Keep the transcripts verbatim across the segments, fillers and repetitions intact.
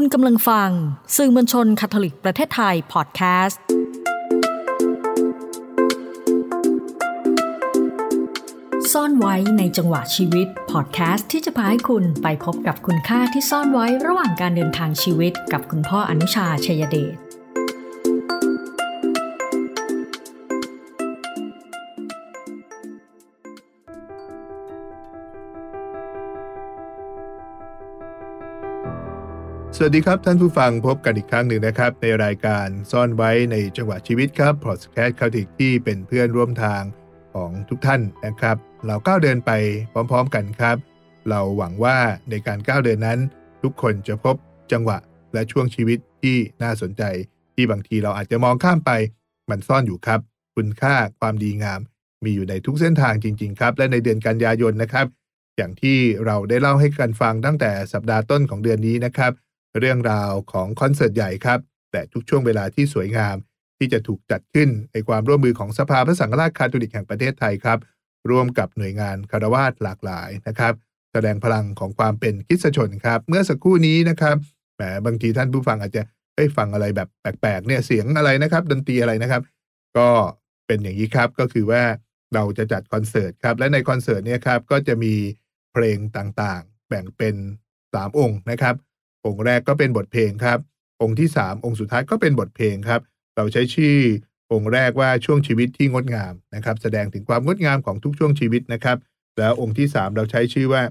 คุณกำลังฟังสื่อมวลชนคาทอลิกประเทศไทยพอดแคสต์ซ่อนไว้ในจังหวะชีวิตพอดแคสต์ที่จะพาให้คุณไปพบกับคุณค่าที่ซ่อนไว้ระหว่างการเดินทางชีวิตกับคุณพ่ออนุชา ชัยเดชสวัสดีครับท่านผู้ฟังพบกันอีกครั้งหนึ่งนะครับในรายการซ่อนไว้ในจังหวะชีวิตครับพอดแคสต์คาทอลิกที่เป็นเพื่อนร่วมทางของทุกท่านนะครับเราก้าวเดินไปพร้อมๆกันครับเราหวังว่าในการก้าวเดินนั้นทุกคนจะพบจังหวะและช่วงชีวิตที่น่าสนใจที่บางทีเราอาจจะมองข้ามไปมันซ่อนอยู่ครับคุณค่าความดีงามมีอยู่ในทุกเส้นทางจริงๆครับและในเดือนกันยายนนะครับอย่างที่เราได้เล่าให้กันฟังตั้งแต่สัปดาห์ต้นของเดือนนี้นะครับเรื่องราวของคอนเสิร์ตใหญ่ครับแต่ทุกช่วงเวลาที่สวยงามที่จะถูกจัดขึ้นในความร่วมมือของสภาพระสังฆราชคาทอลิกแห่งประเทศไทยครับร่วมกับหน่วยงานคฤหัสถ์หลากหลายนะครับแสดงพลังของความเป็นคริสตชนครับเมื่อสักครู่นี้นะครับแหมบางทีท่านผู้ฟังอาจจะเอ้ยฟังอะไรแบบแปลกๆเนี่ยเสียงอะไรนะครับดนตรีอะไรนะครับก็เป็นอย่างนี้ครับก็คือว่าเราจะจัดคอนเสิร์ตครับและในคอนเสิร์ตเนี่ยครับก็จะมีเพลงต่างๆแบ่งเป็นสามองค์นะครับองค์แรกก็เป็นบทเพลงครับองค์ที่สามองค์สุดท้ายก็เป็นบทเพลงครับเราใช้ชื่อองค์แรกว่าช่วงชีวิตที่งดงามนะครับแสดงถึงความงดงามของทุกช่วงชีวิตนะครับแล้วองค์ที่สามเราใช้ชื่อว่า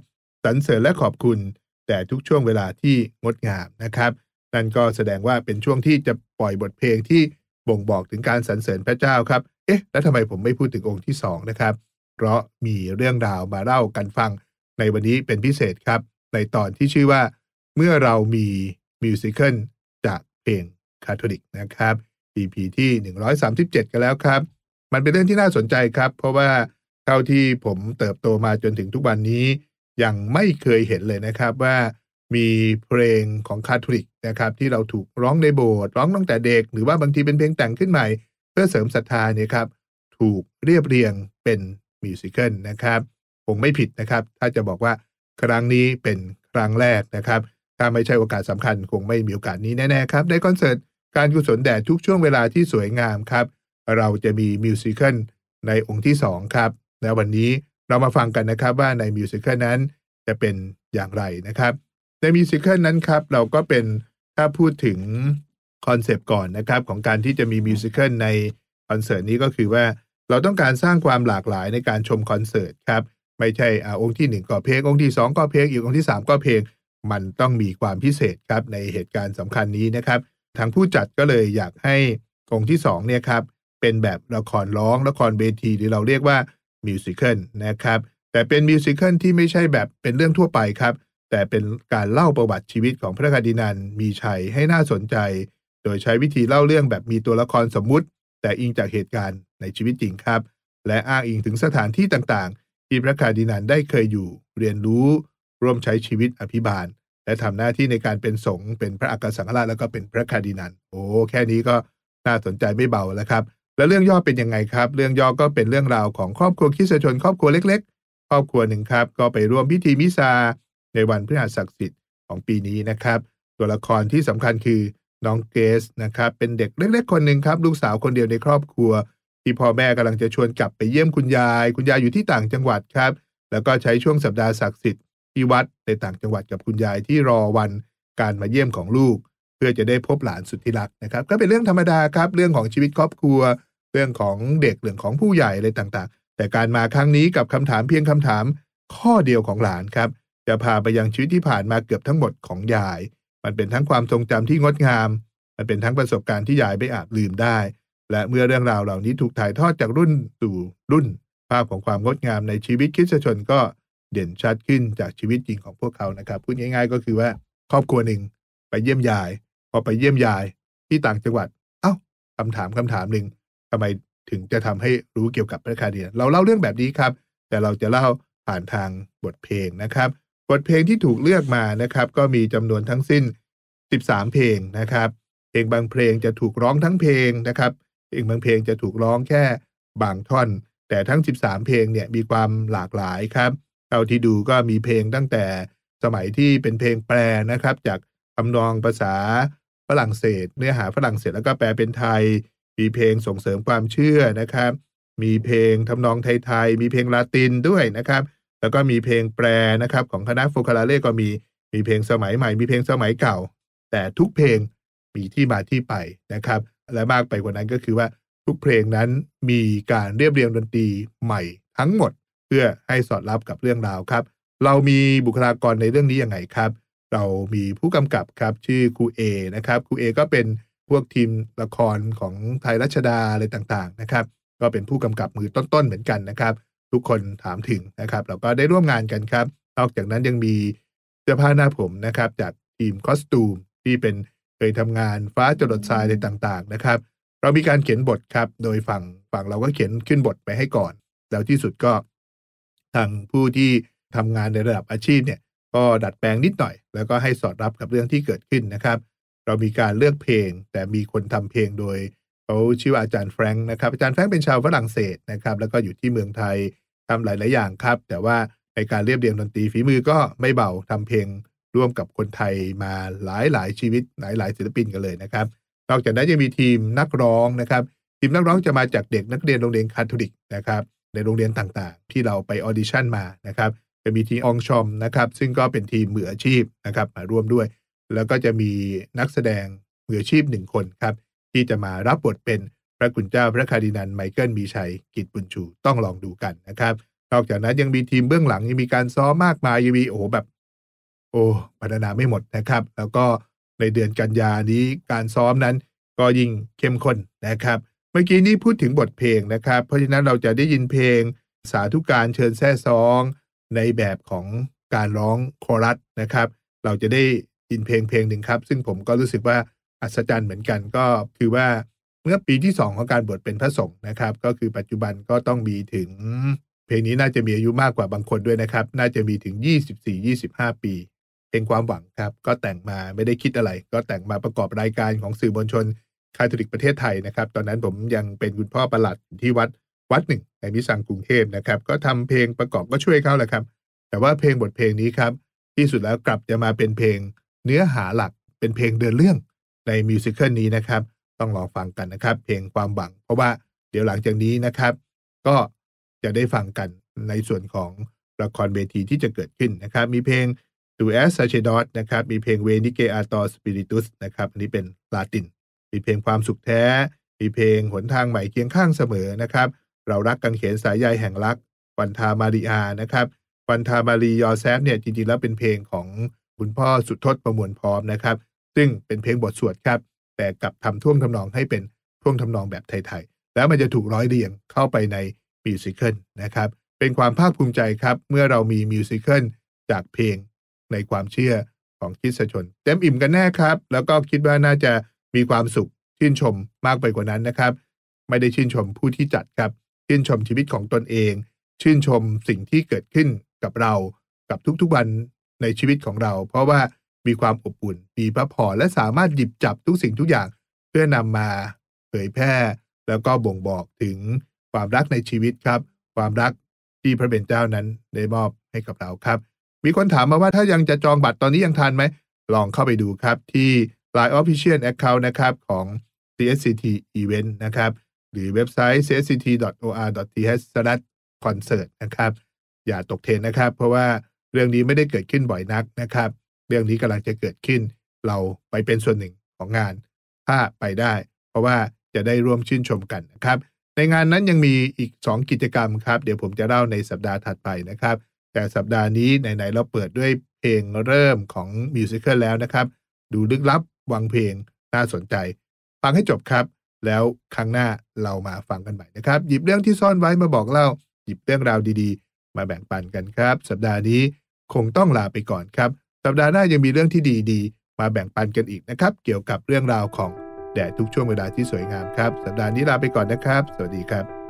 สรรเสริญและขอบคุณแต่ทุกช่วงเวลาที่งดงามนะครับนั่นก็แสดงว่าเป็นช่วงที่จะปล่อยบทเพลงที่บ่งบอกถึงการสรรเสริญพระเจ้าครับเอ๊ะแล้วทำไมผมไม่พูดถึงองค์ที่สองนะครับเพราะมีเรื่องราวมาเล่ากันฟังในวันนี้เป็นพิเศษครับในตอนที่ชื่อว่าเมื่อเรามีมิวสิคัลจากเพลงคาทอลิกนะครับ อี พี ที่หนึ่งร้อยสามสิบเจ็ดกันแล้วครับมันเป็นเรื่องที่น่าสนใจครับเพราะว่าเท่าที่ผมเติบโตมาจนถึงทุกวันนี้ยังไม่เคยเห็นเลยนะครับว่ามีเพลงของคาทอลิกนะครับที่เราถูกร้องในโบสถ์ร้องตั้งแต่เด็กหรือว่าบางทีเป็นเพลงแต่งขึ้นใหม่เพื่อเสริมศรัทธาเนี่ยครับถูกเรียบเรียงเป็นมิวสิคัลนะครับคงไม่ผิดนะครับถ้าจะบอกว่าครั้งนี้เป็นครั้งแรกนะครับถ้าไม่ใช่โอกาสสำคัญคงไม่มีโอกาสนี้แน่ๆครับในคอนเสิร์ตการกุศลแด่ทุกช่วงเวลาที่สวยงามครับเราจะมีมิวสิคัลในองค์ที่สองครับและวันนี้เรามาฟังกันนะครับว่าในมิวสิคัลนั้นจะเป็นอย่างไรนะครับในมิวสิคัลนั้นครับเราก็เป็นถ้าพูดถึงคอนเซปต์ก่อนนะครับของการที่จะมีมิวสิคัลในคอนเสิร์ตนี้ก็คือว่าเราต้องการสร้างความหลากหลายในการชมคอนเสิร์ตครับไม่ใช่อ่าองค์ที่หนึ่งก็เพลงองค์ที่สองก็เพลงอีกองค์ที่สามก็เพลงมันต้องมีความพิเศษครับในเหตุการณ์สำคัญนี้นะครับทางผู้จัดก็เลยอยากให้องค์ที่สองเนี่ยครับเป็นแบบละครร้องละครเวทีหรือเราเรียกว่ามิวสิคัลนะครับแต่เป็นมิวสิคัลที่ไม่ใช่แบบเป็นเรื่องทั่วไปครับแต่เป็นการเล่าประวัติชีวิตของพระคาร์ดินัลมีชัยให้น่าสนใจโดยใช้วิธีเล่าเรื่องแบบมีตัวละครสมมุติแต่อิงจากเหตุการณ์ในชีวิตจริงครับและอ้างอิงถึงสถานที่ต่างๆที่พระคาร์ดินัลได้เคยอยู่เรียนรู้ร่วมใช้ชีวิตอภิบาลและทำหน้าที่ในการเป็นสงฆ์เป็นพระอัครสังฆราชแล้วก็เป็นพระคาร์ดินัลโอ้แค่นี้ก็น่าสนใจไม่เบาแล้วครับแล้วเรื่องย่อเป็นยังไงครับเรื่องย่อก็เป็นเรื่องราวของครอบครัวคริสตชนครอบครัวเล็กๆครอบครัวหนึ่งครับก็ไปร่วมพิธีมิซาในวันพฤหัสศักดิ์สิทธิ์ของปีนี้นะครับตัวละครที่สำคัญคือน้องเกรซนะครับเป็นเด็กเล็กๆคนหนึ่งครับลูกสาวคนเดียวในครอบครัวที่พ่อแม่กำลังจะชวนกลับไปเยี่ยมคุณยายคุณยายอยู่ที่ต่างจังหวัดครับแล้วก็ใช้ช่วงสัปดาห์ศักดิ์สิทธิ์ที่วัดในต่างจังหวัดกับคุณยายที่รอวันการมาเยี่ยมของลูกเพื่อจะได้พบหลานสุดที่รักนะครับก็เป็นเรื่องธรรมดาครับเรื่องของชีวิตครอบครัวเรื่องของเด็กเรื่องของผู้ใหญ่อะไรต่างๆแต่การมาครั้งนี้กับคำถามเพียงคำถามข้อเดียวของหลานครับจะพาไปยังชีวิตที่ผ่านมาเกือบทั้งหมดของยายมันเป็นทั้งความทรงจำที่งดงามมันเป็นทั้งประสบการณ์ที่ยายไม่อาจลืมได้และเมื่อเรื่องราวเหล่านี้ถูกถ่ายทอดจากรุ่นสู่รุ่นภาพของความงดงามในชีวิตคริสตชนก็เด่นชัดขึ้นจากชีวิตจริงของพวกเขานะครับพูดง่ายๆก็คือว่าครอบครัวหนึ่งไปเยี่ยมยายพอไปเยี่ยมยายที่ต่างจังหวัดเอ้าคำถามคำถามหนึ่งทำไมถึงจะทำให้รู้เกี่ยวกับพระคาร์ดินัลเราเล่าเรื่องแบบนี้ครับแต่เราจะเล่าผ่านทางบทเพลงนะครับบทเพลงที่ถูกเลือกมานะครับก็มีจำนวนทั้งสิ้นสิบสามเพลงนะครับเพลงบางเพลงจะถูกร้องทั้งเพลงนะครับเพลงบางเพลงจะถูกร้องแค่บางท่อนแต่ทั้งสิบสามเพลงเนี่ยมีความหลากหลายครับเท่าที่ดูก็มีเพลงตั้งแต่สมัยที่เป็นเพลงแปลนะครับจาก ทำนองภาษาฝรั่งเศสเนื้อหาฝรั่งเศสแล้วก็แปลเป็นไทยมีเพลงส่งเสริมความเชื่อนะครับมีเพลงทำนองไทยๆมีเพลงลาตินด้วยนะครับแล้วก็มีเพลงแปลนะครับของคณะโฟคาราเล่ก็มีมีเพลงสมัยใหม่มีเพลงสมัยเก่าแต่ทุกเพลงมีที่มาที่ไปนะครับและมากไปกว่านั้นก็คือว่าทุกเพลงนั้นมีการเรียบเรียงดนตรีใหม่ทั้งหมดเพื่อให้สอดรับกับเรื่องราวครับเรามีบุคลากรในเรื่องนี้ยังไงครับเรามีผู้กำกับครับชื่อครูเอนะครับครูเอก็เป็นพวกทีมละครของไทยรัชดาอะไรต่างๆนะครับก็เป็นผู้กำกับมือต้นๆเหมือนกันนะครับทุกคนถามถึงนะครับเราก็ได้ร่วมงานกันครับนอกจากนั้นยังมีเสื้อผ้าหน้าผมนะครับจากทีมคอสตูมที่เป็นเคยทำงานฟ้าจรดทรายอะไรต่างๆนะครับเรามีการเขียนบทครับโดยฝั่งฝั่งเราก็เขียนขึ้นบทไปให้ก่อนแล้วที่สุดก็ทางผู้ที่ทำงานในระดับอาชีพเนี่ยก็ดัดแปลงนิดหน่อยแล้วก็ให้สอดรับกับเรื่องที่เกิดขึ้นนะครับเรามีการเลือกเพลงแต่มีคนทำเพลงโดยเขาชื่อว่าอาจารย์แฟรงค์นะครับอาจารย์แฟรงค์เป็นชาวฝรั่งเศสนะครับแล้วก็อยู่ที่เมืองไทยทำหลายๆอย่างครับแต่ว่าในการเรียบเรียงดนตรีฝีมือก็ไม่เบาทำเพลงร่วมกับคนไทยมาหลายๆชีวิตหลายๆศิลปินกันเลยนะครับนอกจากนั้นยังมีทีมนักร้องนะครับทีมนักร้องจะมาจากเด็กนักเรียนโรงเรียนคาทอลิกนะครับในโรงเรียนต่างๆที่เราไปออดิชั่นมานะครับจะมีทีมองชอมนะครับซึ่งก็เป็นทีมมืออาชีพนะครับมาร่วมด้วยแล้วก็จะมีนักแสดงมืออาชีพหนึ่งคนครับที่จะมารับบทเป็นพระคุณเจ้าพระคาร์ดินัลไมเคิลมีชัยกิตบุญชูต้องลองดูกันนะครับนอกจากนั้นยังมีทีมเบื้องหลังยังมีการซ้อมมากมายยังมีโอ้แบบโอ้บรรณาไม่หมดนะครับแล้วก็ในเดือนกันยานี้การซ้อมนั้นก็ยิ่งเข้มข้นนะครับเมื่อกี้นี้พูดถึงบทเพลงนะครับเพราะฉะนั้นเราจะได้ยินเพลงสาธุการเชิญแซ่ซ้องในแบบของการร้องคอรัสนะครับเราจะได้ยินเพลงเพลงหนึ่งครับซึ่งผมก็รู้สึกว่าอัศจรรย์เหมือนกันก็คือว่าเมื่อปีที่สองของการบวชเป็นพระสงฆ์นะครับก็คือปัจจุบันก็ต้องมีถึงเพลงนี้น่าจะมีอายุมากกว่าบางคนด้วยนะครับน่าจะมีถึงยี่สิบสี่ ยี่สิบห้าปีเพลงความหวังครับก็แต่งมาไม่ได้คิดอะไรก็แต่งมาประกอบรายการของสื่อมวลชนคาทอลิกประเทศไทยนะครับตอนนั้นผมยังเป็นคุณพ่อประหลัดที่วัดวัดหนึ่งในมิสังกรุงเทพนะครับก็ทำเพลงประกอบก็ช่วยเขาแหละครับแต่ว่าเพลงบทเพลงนี้ครับที่สุดแล้วกลับจะมาเป็นเพลงเนื้อหาหลักเป็นเพลงเดินเรื่องในมิวสิคลนี้นะครับต้องลองฟังกันนะครับเพลงความหวังเพราะว่าเดี๋ยวหลังจากนี้นะครับก็จะได้ฟังกันในส่วนของละครเวทีที่จะเกิดขึ้นนะครับมีเพลง Tu es sacerdos นะครับมีเพลง Veni Creator Spiritus นะครับอันนี้เป็นลาตินมีเพลงความสุขแท้มีเพลงหนทางใหม่เคียงข้างเสมอนะครับเรารักกันเขียนสายใยแห่งรักวันทามาริอานะครับวันทามารียอแซฟเนี่ยจริงๆแล้วเป็นเพลงของคุณพ่อสุทธประมวลพร้อมนะครับซึ่งเป็นเพลงบทสวดครับแต่กลับทำท่วงทำนองให้เป็นท่วงทำนองแบบไทยๆแล้วมันจะถูกร้อยเรียงเข้าไปในมิวสิคลนะครับเป็นความภาคภูมิใจครับเมื่อเรามีมิวสิคลจากเพลงในความเชื่อของคริสตชนเต็มอิ่มกันแน่ครับแล้วก็คิดว่าน่าจะมีความสุขชื่นชมมากไปกว่านั้นนะครับไม่ได้ชื่นชมผู้ที่จัดครับชื่นชมชีวิตของตนเองชื่นชมสิ่งที่เกิดขึ้นกับเรากับทุกๆวันในชีวิตของเราเพราะว่ามีความอบอุ่นมีพระพรและสามารถหยิบจับทุกสิ่งทุกอย่างเพื่อนำมาเผยแพร่แล้วก็บ่งบอกถึงความรักในชีวิตครับความรักที่พระเบญเจ้านั้นได้มอบให้กับเราครับมีคนถามมาว่าถ้ายังจะจองบัตรตอนนี้ยังทันไหมลองเข้าไปดูครับที่ ไลน์ Official Account นะครับของ ซี เอส ซี ที Event นะครับหรือเว็บไซต์ ซี เอส ซี ที ดอท โอ อาร์ ดอท ที เอช สแลช คอนเสิร์ต นะครับอย่าตกเทรนนะครับเพราะว่าเรื่องนี้ไม่ได้เกิดขึ้นบ่อยนักนะครับเรื่องนี้กำลังจะเกิดขึ้นเราไปเป็นส่วนหนึ่งของงานถ้าไปได้เพราะว่าจะได้ร่วมชื่นชมกันนะครับในงานนั้นยังมีอีกสองกิจกรรมครับเดี๋ยวผมจะเล่าในสัปดาห์ถัดไปนะครับแต่สัปดาห์นี้ไหนๆเราเปิดด้วยเพลงเริ่มของมิวสิคัลแล้วนะครับดูลึกลับวังเพลงน่าสนใจฟังให้จบครับแล้วครั้งหน้าเรามาฟังกันใหม่นะครับหยิบเรื่องที่ซ่อนไว้มาบอกเล่าหยิบเรื่องราวดีๆมาแบ่งปันกันครับสัปดาห์นี้คงต้องลาไปก่อนครับสัปดาห์หน้ายังมีเรื่องที่ดีๆมาแบ่งปันกันอีกนะครับเกี่ยวกับเรื่องราวของแดดทุกช่วงเวลาที่สวยงามครับสัปดาห์นี้ลาไปก่อนนะครับสวัสดีครับ